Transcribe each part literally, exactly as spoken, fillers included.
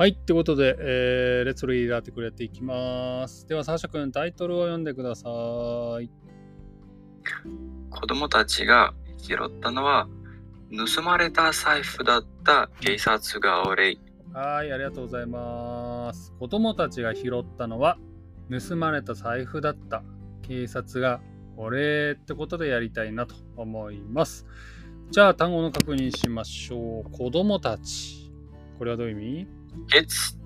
はい、ということで、えー、レッツリーダーってくれていきます。では、サーシャ君、タイトルを読んでください。子供たちが拾ったのは、盗まれた財布だった警察がお礼。はい、ありがとうございます。子供たちが拾ったのは、盗まれた財布だった警察がお礼ってことでやりたいなと思います。じゃあ、単語の確認しましょう。子供たち。これはどういう意味？Kids,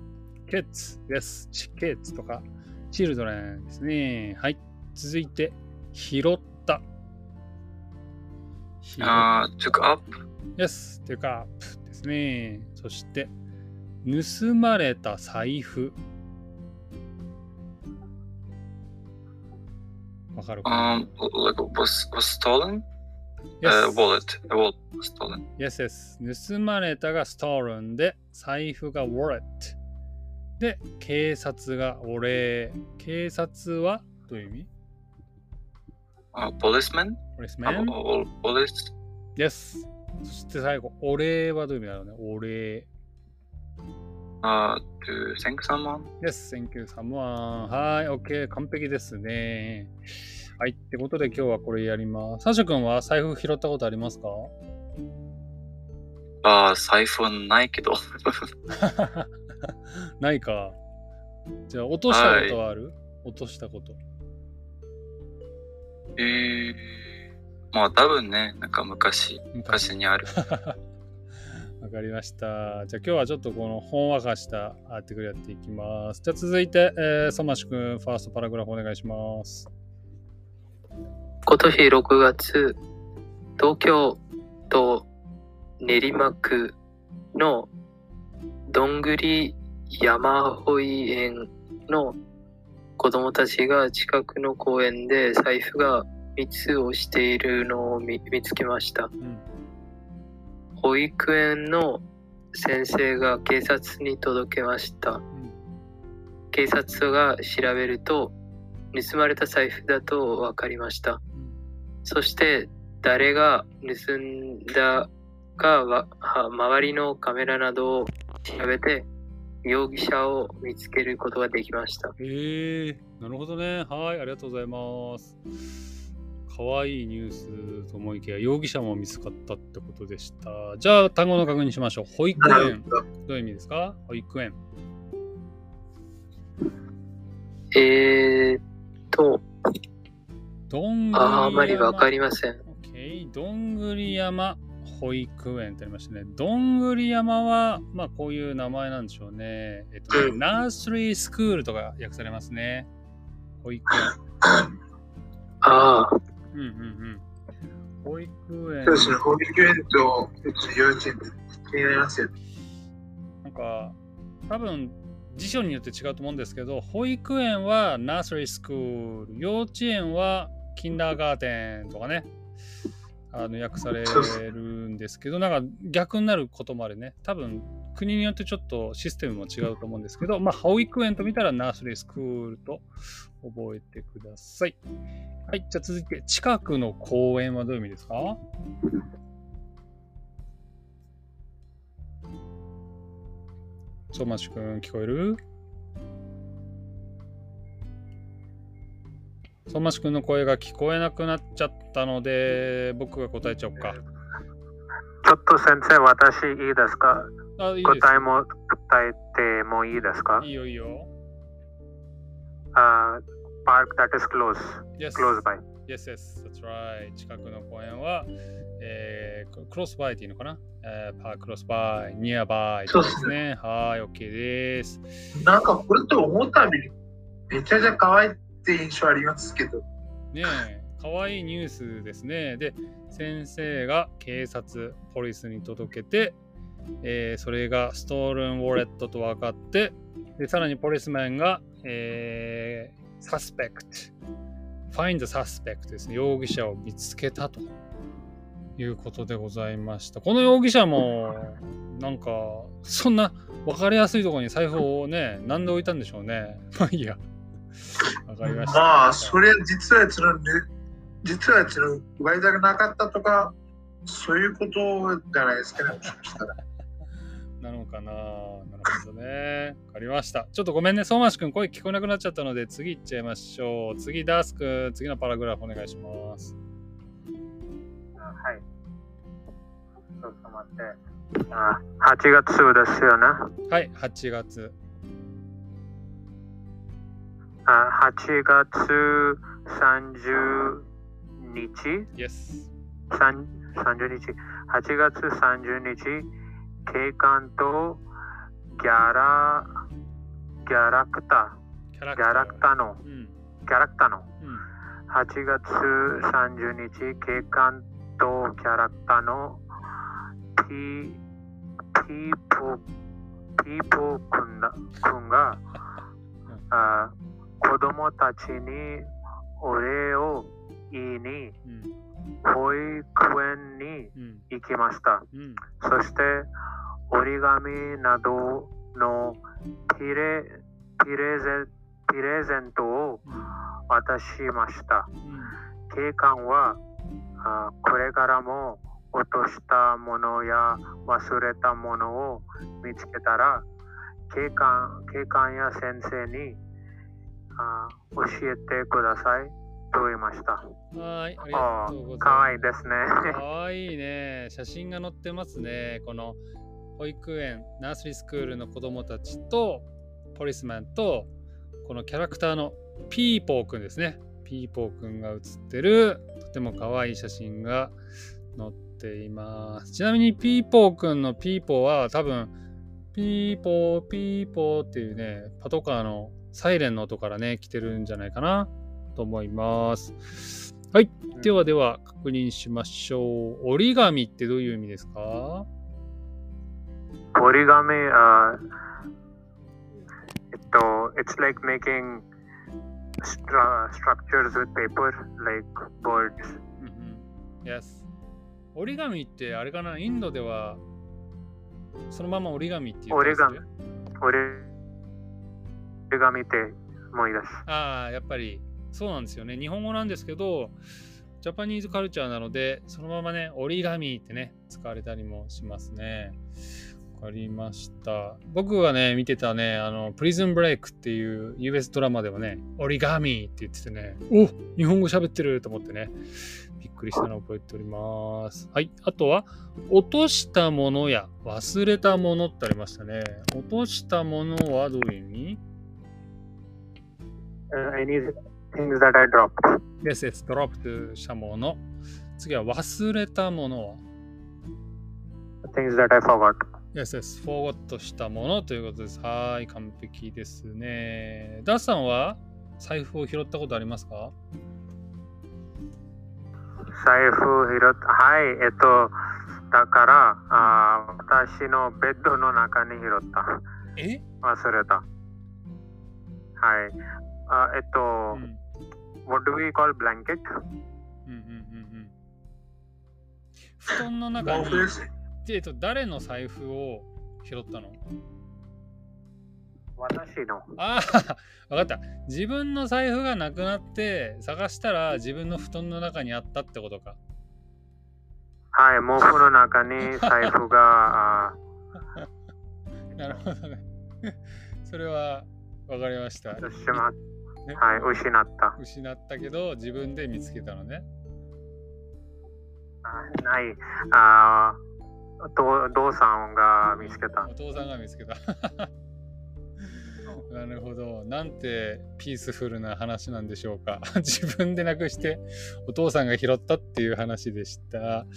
kids, yes, kids とか children ですね。はい、続いて拾った。あー、took up. Yes, took up ですね。そして盗まれた財布。わかるかな？ Um, like was was stolen? Yes. Uh, wallet, wallet stolen. Yes, yes. 盗まれたが stolen で。財布が wallet で、警察がお礼。警察はどういう意味？あ、policeman？ policeman？ police？ Yes。そして最後、お礼はどういう意味だろうね？お礼。あ、to thank someone？ Yes、thank you someone。はい、OK、完璧ですね。はい、ってことで今日はこれやります。サーシャ君は財布拾ったことありますか？あ、財布はないけどないか。じゃあ落としたことはある？はい、落としたこと、えー、まあ多分ね、なんか昔昔にあるわかりました。じゃあ今日はちょっとこのほんわかしたアーティクルやっていきます。じゃあ続いて、えー、ソマシ君、ファーストパラグラフお願いします。今年ろくがつ、東京と練馬区のどんぐり山保育園の子供たちが近くの公園で財布が密をしているのを 見, 見つけました、うん、保育園の先生が警察に届けました、うん、警察が調べると盗まれた財布だと分かりました、うん、そして誰が盗んだが周りのカメラなどを調べて容疑者を見つけることができました。えー、なるほどね。はい、ありがとうございます。かわいいニュースと思いきや容疑者も見つかったってことでした。じゃあ単語の確認しましょう。保育園、どういう意味ですか？保育園、えーっとどんぐり山、 あ, あまりわかりません。 OK、 どんぐり山保育園ってありましたね。どんぐり山は、まあ、こういう名前なんでしょうね。えっと、ナースリースクールとか訳されますね。保育園。ああ。うんうんうん。保育園。そうですね。保育園と幼稚園気になりますよね。なんか、多分辞書によって違うと思うんですけど、保育園はナースリースクール、幼稚園はキンダーガーテンとかね。あの訳されるんですけど、なんか逆になることもあるね。多分国によってちょっとシステムも違うと思うんですけど、まあ保育園と見たらナースリースクールと覚えてください。はい、じゃあ続いて近くの公園はどういう意味ですか？ソマシ君、聞こえる？ソマシ君の声が聞こえなくなっちゃったので、僕が答えちゃおうか。ちょっと先生、私いいですか？あ、いいです。答えも答えてもいいですか？いいよいいよ。あ、Park that is close. Yes. Close by. Yes, yes, that's right. 近くの公園は、えー、close by っていうのかな？えー、Park close by, near by そうですね。はい、OK です。なんかこれと思ったびにめちゃくちゃ可愛いって印象ありますけどね。え、かわいいニュースですね。で、先生が警察ポリスに届けて、えー、それがストールンウォレットと分かって、でさらにポリスマンが、えー、サスペクトファインドサスペクトですね、容疑者を見つけたということでございました。この容疑者もなんかそんな分かりやすいところに財布をね、何で置いたんでしょうね。まあいいや、わかりました。まあそれ実はやつの、ね、実はやつの奪いだがなかったとかそういうことじゃないですかね。なのかな。なるほどね。わかりました。ちょっとごめんね、相馬市くん声聞こえなくなっちゃったので次行っちゃいましょう。次ダースくん、次のパラグラフお願いします。あ、はい。ちょっと待って。あ、はちがつですよね。はい、はちがつ。あ、はちがつさんじゅうにち。Yes。さんじゅうにち、はちがつさんじゅうにち、景観とギャラキャラクター、キャラクターの、うん、キャラクターの、うん、はちがつさんじゅうにち、景観とキャラクターのピーポピーポくんがあ子供たちにお礼を言いに、うん、保育園に行きました、うん、そして折り紙などのプレ、プレゼ、プレゼントを渡しました、うん、警官はあこれからも落としたものや忘れたものを見つけたら警官、警官や先生にあ教えてくださいと言いました。はい、ありがとうございます。かわいいですね。かわいいね。写真が載ってますね。この保育園ナースリースクールの子供たちとポリスマンとこのキャラクターのピーポーくんですね。ピーポーくんが写ってるとてもかわいい写真が載っています。ちなみにピーポーくんのピーポーは多分ピーポーピーポーっていうねパトカーのサイレンの音からね来てるんじゃないかなと思います。はい、ではでは確認しましょう。折り紙ってどういう意味ですか？折り紙、uh, えっと、it's like making stra- structures with paper, like birds. Yes. 折り紙ってあれかな？インドではそのまま折り紙って言ってますよ。折り紙、折り紙ってもいいです。ああ、やっぱり。そうなんですよね。日本語なんですけど、ジャパニーズカルチャーなので、そのままね、折り紙ってね、使われたりもしますね。わかりました。僕がね、見てたね、あの、プリズンブレイクっていう ユーエス ドラマではね、折り紙って言っててね、お、日本語喋ってると思ってね、びっくりしたのを覚えております。はい。あとは、落としたものや忘れたものってありましたね。落としたものはどういう意味？ I need it.Things that I dropped. Yes, yes, dropped したもの。次は忘れたものは Things that I forgot. Yes, yes, forgot したものということです。はい、完璧ですね。ダースさんは財布を拾ったことありますか？財布を拾った。はい、えっと、だからあ私のベッドの中に拾った。え？忘れた。はい。あえっと、うんWhat do we call blanket? うんうんうんうん。布団の中に、えっと、誰の財布を拾ったの？私の。ああ、わかった。自分の財布がなくなって探したら自分の布団の中にあったってことか。はい、毛布の中に財布が。なるほどね。それはわかりました。ね、はい、失った。失ったけど、自分で見つけたのね。あない。ああ、お父さんが見つけた。お父さんが見つけた。なるほど。なんてピースフルな話なんでしょうか。自分でなくして、お父さんが拾ったっていう話でした。は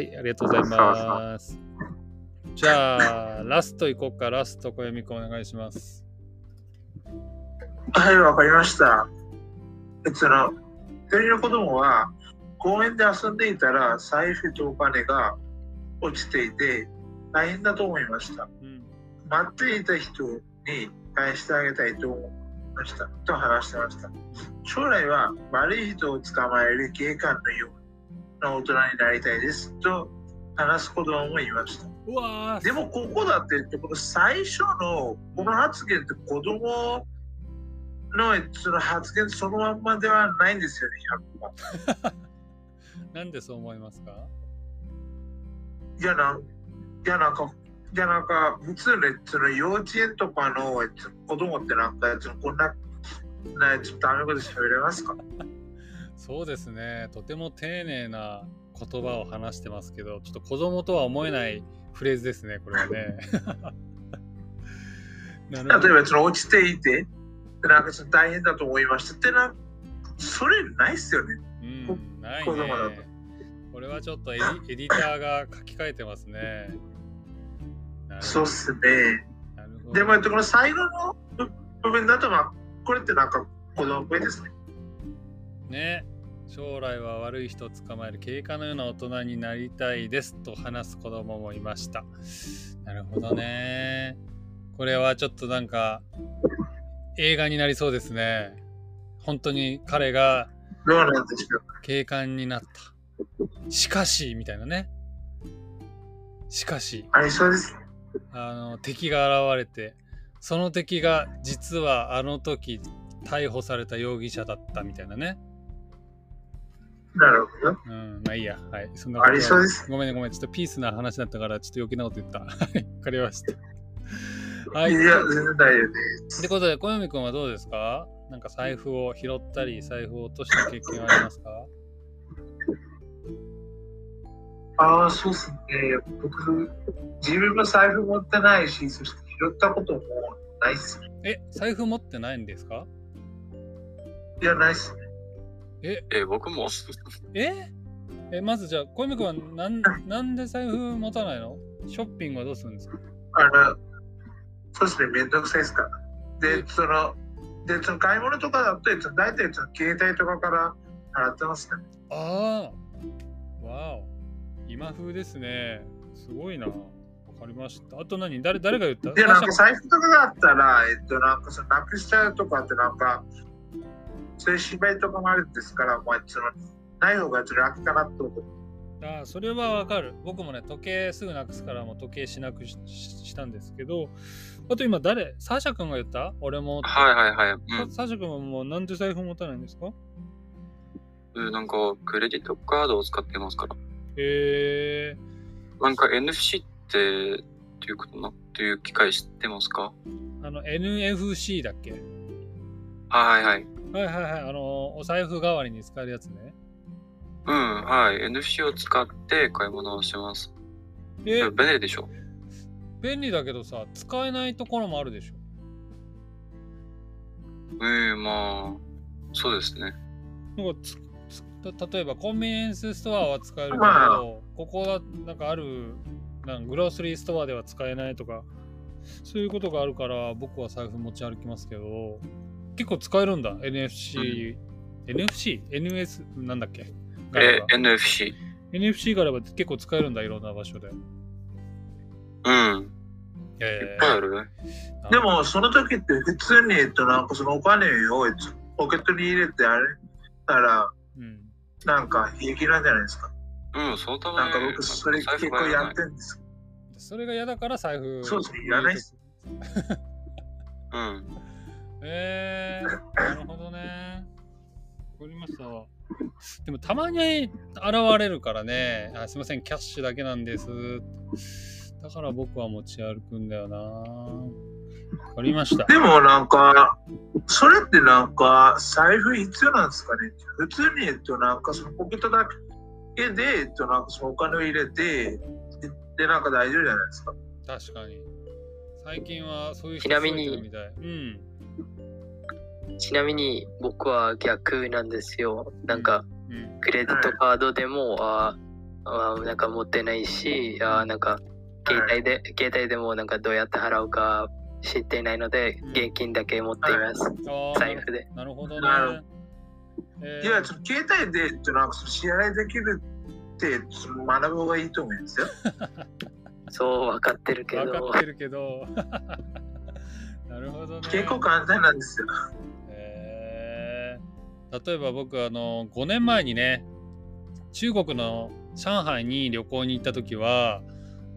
い、ありがとうございます。そうそうじゃあ、ラストいこうか。ラスト、小読みくんお願いします。はい、わかりました。その、一人の子供は公園で遊んでいたら財布とお金が落ちていて大変だと思いました。うん、待っていた人に返してあげたいと思いました。と話してました。将来は悪い人を捕まえる警官のような大人になりたいです。と話す子供もいました。うわでもここだって言って、この最初のこの発言って子供の, その発言そのまんまではないんですよね、ひゃくパーセント。なんでそう思いますか？いやな、いやなんかじゃあなんか普通ね、その幼稚園とかの子供ってなんかこんなねちょっとダメこと喋れますか？そうですね、とても丁寧な言葉を話してますけど、ちょっと子供とは思えないフレーズですね、これはね。例えばその落ちていてなんかちょっと大変だと思いましたってな、それないっすよね。うん、ないね。子供だと。これはちょっとエ デ, エディターが書き換えてますね。そうっすね。でもこの最後の部分だと、まあ、これってなんか子供っぽいですね。ね、将来は悪い人を捕まえる警官のような大人になりたいですと話す子供もいました。なるほどね。これはちょっとなんか映画になりそうですね。本当に彼が警官になった。しかしみたいなね。しかし、あれそうです。あの敵が現れて、その敵が実はあの時逮捕された容疑者だったみたいなね。なるほど。うん、まあいいや。はい。そんなことありそうです。ごめんね、ごめん。ちょっとピースな話だったから、ちょっと余計なこと言った。はい。わかりました。はい。いや、全然大丈夫です。ってことで、小泉くんはどうですか？なんか財布を拾ったり、財布を落とした経験はありますか？ああ、そうですね。僕、自分も財布持ってないし、そして拾ったこともないっすね。え、財布持ってないんですか？いや、ないっすね。え, え、僕も。え, え、まずじゃあ、小泉君はなん、なんで財布持たないの？ショッピングはどうするんですか？あの、そうですね、めんどくさいですから。で、その、で、その買い物とかだと、大体、携帯とかから払ってますね。ああ、わお。今風ですね。すごいな。わかりました。あと何？誰、誰が言った？で、なんか財布とかがあったら、えっと、なんかそのなくしちゃうとかって、なんか、そういう芝居とかもあるんですから、まあ、そのない方が楽かなと思う。ああ、それはわかる。僕もね、時計すぐなくすから、もう時計しなく し, したんですけど、あと今誰？サーシャ君が言った？俺も。はいはいはい。うん、サーシャ君はもうなんで財布持たないんですか？うん、なんかクレジットカードを使ってますから。へえ。なんか エヌエフシー ってっていうことなっていう機械知ってますか？あの エヌエフシー だっけ？はいはい。はいはいはい、あのお財布代わりに使えるやつね。うん、はい。エヌエフシー を使って買い物をします。え、便利でしょ。便利だけどさ、使えないところもあるでしょ。えー、まあ、そうですね。なんかつつ例えば、コンビニエンスストアは使えるけど、まあ、ここはなんかある、なんかグロースリーストアでは使えないとか、そういうことがあるから、僕は財布持ち歩きますけど、結構使えるんだ エヌエフシー、うん、エヌエフシー、エヌエス なんだっけ？え、エヌエフシー。エヌエフシー があれば結構使えるんだ、いろんな場所で。うん。えー、いっぱいあるね。でもその時って普通になんかそのお金をポケットに入れてあれたら、うん、なんか平気なんじゃないですか？うん、そうだね。なんか僕それ結構やってるんです。それが嫌だから財布。そうですね、いらないです。うん。えー、なるほどね。わかりました。でもたまに現れるからね。あ、すいません、キャッシュだけなんです。だから僕は持ち歩くんだよな。わかりました。でもなんか、それってなんか財布必要なんですかね。普通にえっとなんかそのポケットだけでえっとなんかそのお金を入れてでなんか大丈夫じゃないですか。確かに。最近はそういう人増えてるみたい。うん。ちなみに僕は逆なんですよ。なんかクレジットカードでもああなんか持ってないし、あなんか携帯で携帯でもなんかどうやって払うか知っていないので現金だけ持っています。財布で。なるほどね。いやちょっと携帯でなんか支払いできるって学ぶ方がいいと思うんですよ。そう分かってるけど。分かってるけど。なるほどね、結構簡単なんですよ。えー、例えば僕あのごねんまえにね中国の上海に旅行に行った時は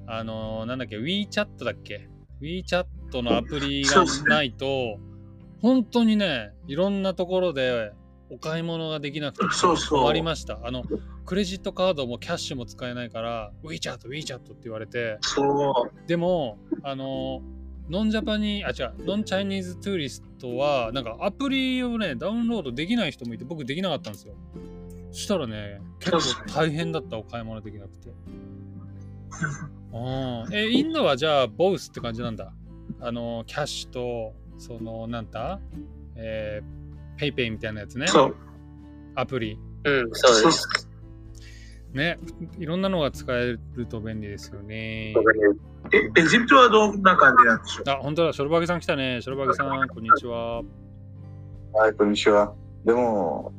あのなんだっけ WeChat だっけ WeChat のアプリがないと、ね、本当にねいろんなところでお買い物ができなくて困りました。そうそうあのクレジットカードもキャッシュも使えないから WeChat、WeChat って言われて、でもあのノンジャパニー、あ違う、ノンチャイニーズトゥーリストはなんかアプリをねダウンロードできない人もいて、僕できなかったんですよ。そしたらね結構大変だった、お買い物できなくて。うん、えインドはじゃあボウスって感じなんだ。あのキャッシュとそのなんだ、えー、ペイペイみたいなやつね。そう。アプリ。うん、そうです。ね、いろんなのが使えると便利ですよね。え、エジプトはどんな感じなんでしょう。あ、本当だ。ショルバゲさん来たね。ショルバゲさん、こんにちは。はい、こんにちは。でも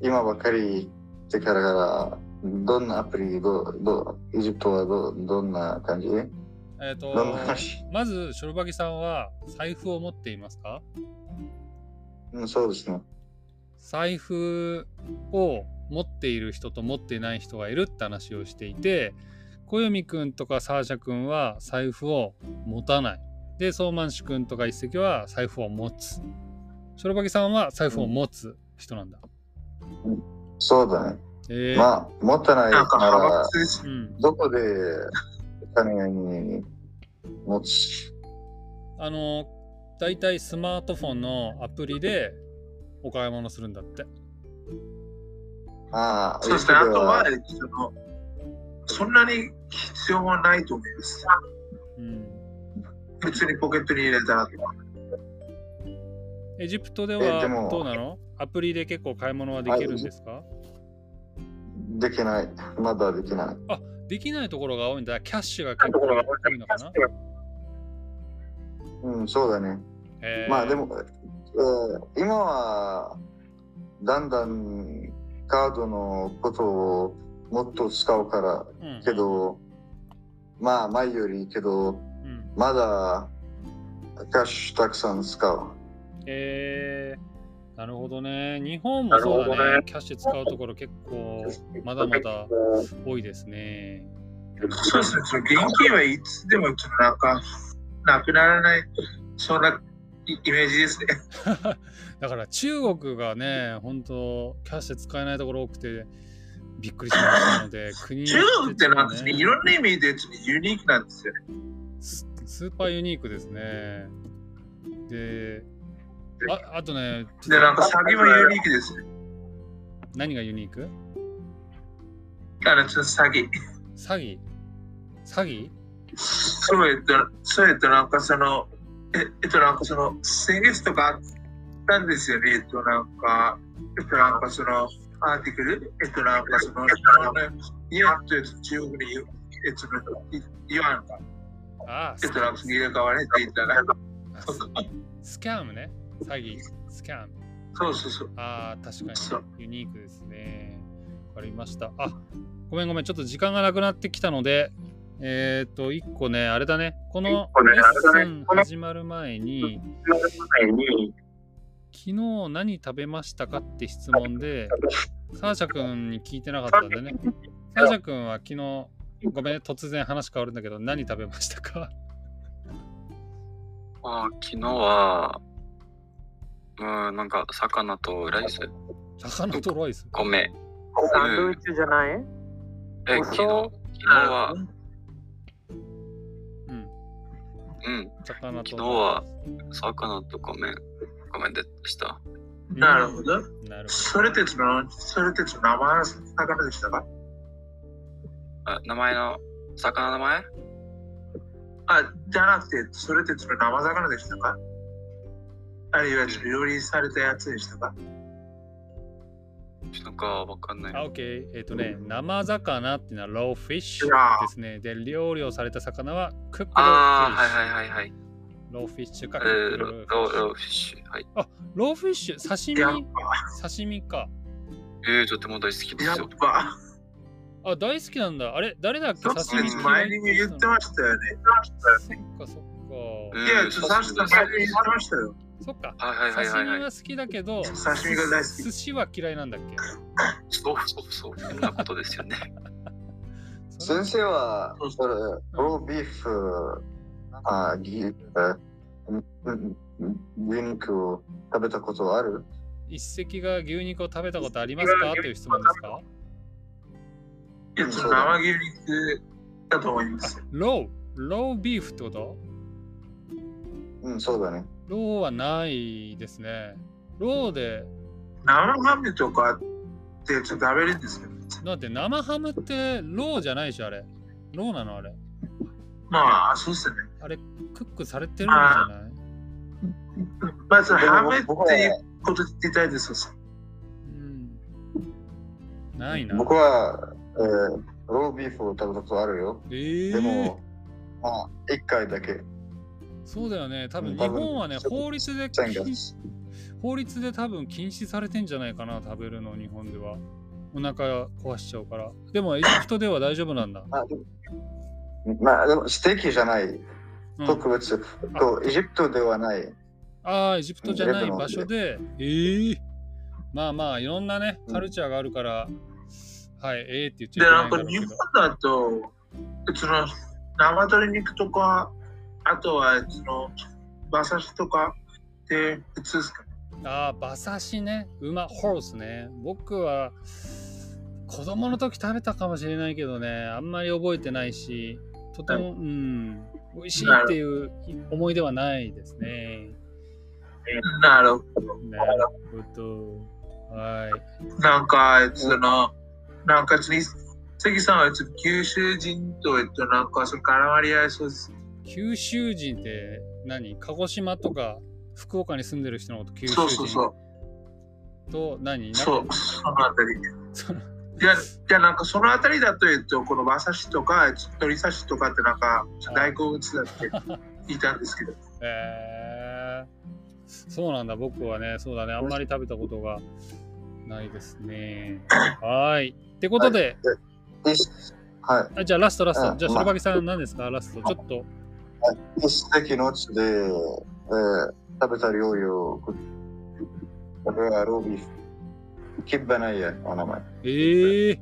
今ばっかりってからから。どんなアプリ、どどエジプトは ど, どんな感じ、えー、とまずショルバギさんは財布を持っていますか？うん、そうですね。財布を持っている人と持っていない人がいるって話をしていて、小読みくんとかサーシャくんは財布を持たないで、ソーマンシくんとか一石は財布を持つ。ショルバギさんは財布を持つ人なんだ、うんうん、そうだね。えー、まあ持たないならどこで金に持つ、うん、あのだいたいスマートフォンのアプリでお買い物するんだって。ああ、そうですね。あとはそのそんなに必要はないと思います、うん、普通にポケットに入れたらとか。エジプトではどうなの？アプリで結構買い物はできるんですか？できない、まだできない。あ、できないところが多いんだ。キャッシュが結構多いのかな。うん、そうだね、えー、まあでも、えー、今はだんだんカードのことをもっと使うから、うん、けどまあ前よりけど、うん、まだキャッシュたくさん使う。えーなるほどね。日本もそうだね。キャッシュ使うところ結構まだまだ多いですね。そうですね。現金はいつでもなんかなくならない、そんなイメージですね。だから中国がね、本当キャッシュ使えないところ多くてびっくりしましたので、国によって違うね。中国ってなんですね。いろんな意味でユニークなんですよね。ス、スーパーユニークですね。で、あ, あとね、ちょっとでなんか詐欺もユニークです。何がユニーク？あれちょっと詐欺。詐欺？詐欺？そうえっとそうえっとなんかそのええっとなんかその先月とかあったんですよね。えっとなんかえっとなんかそのアーティクルえっとなんかその日本と中国にえっと言わんか。ああ。えっとなんか入れ替われていたら。スキャンね。詐欺、スキャン。そうそうそう。ああ、確かにユニークですね。わかりました。あ、ごめんごめん。ちょっと時間がなくなってきたので、えっと、いっこね、あれだね。このレッスン始まる前に、昨日何食べましたかって質問で、サーシャ君に聞いてなかったんだね。サーシャ君は昨日、ごめん、突然話変わるんだけど、何食べましたか？あ、昨日は、うん、なんか魚とライス。魚とライス。米。サンドイッチじゃない？うん、え、昨日、昨日は、うん、うん、魚と。昨日は魚と米、米でした。なるほど。なるほど。それたちの、それたちの名前の魚でしたか？あ、名前の魚の名前？あ、じゃなくて、それってそれ生魚でしたか？あるいは料理されたやつでしたか？なんかわかんない。あ、オッケー。えっ、ー、とね、うん、生魚っていうのはローフィッシュですね。で、料理をされた魚はクックドフィッシュ。ああ、はいはいはいはい。ローフィッシュかクックドフィッシュ、えー、ロ, ローフィッシュ。はい。あ、ローフィッシュ、刺身、刺身か。えー、とても大好きですよ。あ、大好きなんだ。あれ、誰だっけ？刺身前に言ってましたよね。そっかそっか。いや、ちょっと刺身前に言ってましたよ。そっか。はいはいはいはい。刺身は好きだけど、刺身が大好き。寿司は嫌いなんだっけ？そうそうそう。そんなことですよね。先生は、それ、ロービーフ、あ、牛、牛肉を食べたことある？一石が牛肉を食べたことありますか？という質問ですか？いや、ちょっと生牛肉だと思います。ロー、ロービーフってこと？うん、そうだね。ローはないですね。ローで生ハムとかってちょっとダメですけど。だって生ハムってローじゃないでしょあれ。ローなのあれ。まあそうっすね。あれクックされてるんじゃない？まあそのハムっていうことで言いたいですよ。うん。ないな。僕は、えー、ロービーフを食べたことあるよ。えー、でもまあ一回だけ。そうだよね。多分日本はね、法律で禁止、法律で多分禁止されてんじゃないかな、食べるの日本では。お腹壊しちゃうから。でもエジプトでは大丈夫なんだ。あまあでもステーキじゃない。特別、うん、とエジプトではない。ああエジプトじゃない場所で。ええー。まあまあいろんなねカルチャーがあるから、うん、はいええー、って言っちゃいけないんだろうけど。でなんか日本だとその生鶏肉とか。あとはその馬刺しとかって普通ですか？ああ馬刺しね、馬ホースね。僕は子供の時食べたかもしれないけどね、あんまり覚えてないし、とても、はい、うん美味しいっていう思い出はないですね。なるほど。なるほど。はい。なんかそのなんか関さんは九州人とえっとなんかその絡まり合いそうです。九州人って何？鹿児島とか福岡に住んでる人のこと九州人そうそうそうと何？そうそのあたりじゃじゃなんかそのあたりだと言うとこの馬刺しとか鳥刺しとかってなんか大好物だって言ったんですけどへえー、そうなんだ。僕はねそうだねあんまり食べたことがないですねはいってことで、はいはい、じゃあラストラスト、うん、じゃあ白バさん何ですか、まあ、ラストちょっと一席のうちで、えー、食べた料理をこれはロービーフキッバナイヤお名前えー、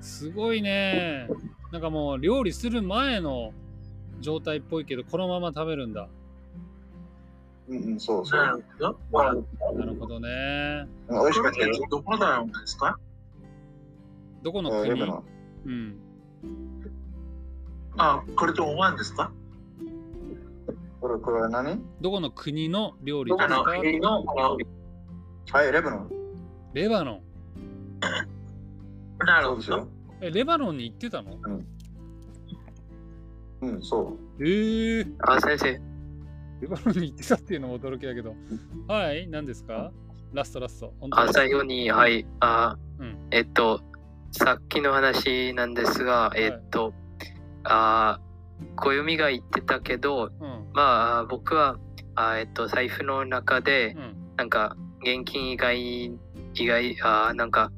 すごいね。なんかもう料理する前の状態っぽいけどこのまま食べるんだ。うんうんそうそうなるほどね。美味しかったけどどこだよですかどこの国、えー、うんあこれとオマーンですかこれこれは何？どこの国の料理ですか？どこの国の料理はい、レバノン。レバノン。なるほど。え、レバノンに行ってたの？うん。うん、そう。ええー。あ、先生。レバノンに行ってたっていうのも驚きだけど。はい、何ですか？ラストラスト。本当にあ、最後に、はい、あ、うん、えっと、さっきの話なんですが、えっと、はい、あ、小読みが言ってたけど、うん、まあ僕はあ、えっと、財布の中で、うん、なんか現金以外以外あなんか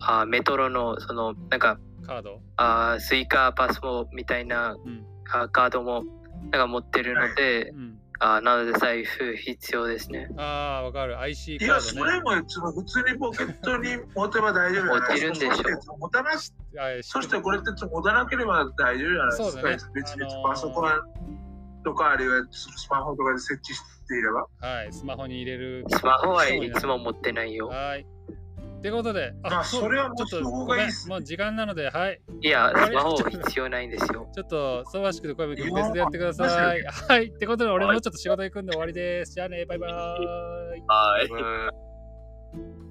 あメトロのそのなんかカードあスイカパスモみたいな、うん、あカードもなんか持ってるので、うん、あなので財布必要ですね。あーわかる アイシー カードね。いやそれも普通にポケットに持てば大丈夫じゃないですか。持てるんでしょ。持たなくてそしてこれって持たなければ大丈夫じゃないですか、ね、別にパソコンとかあるいはスマホとかで設置していればはいスマホに入れるスマホはいつも持ってないよはいってことでああそれはもうちょっともう時間なのではいいやスマホ必要ないんですよちょっと騒がしくて小山君別でやってくださいはいってことで俺もちょっと仕事行くんで終わりですじゃあねバイバーイはい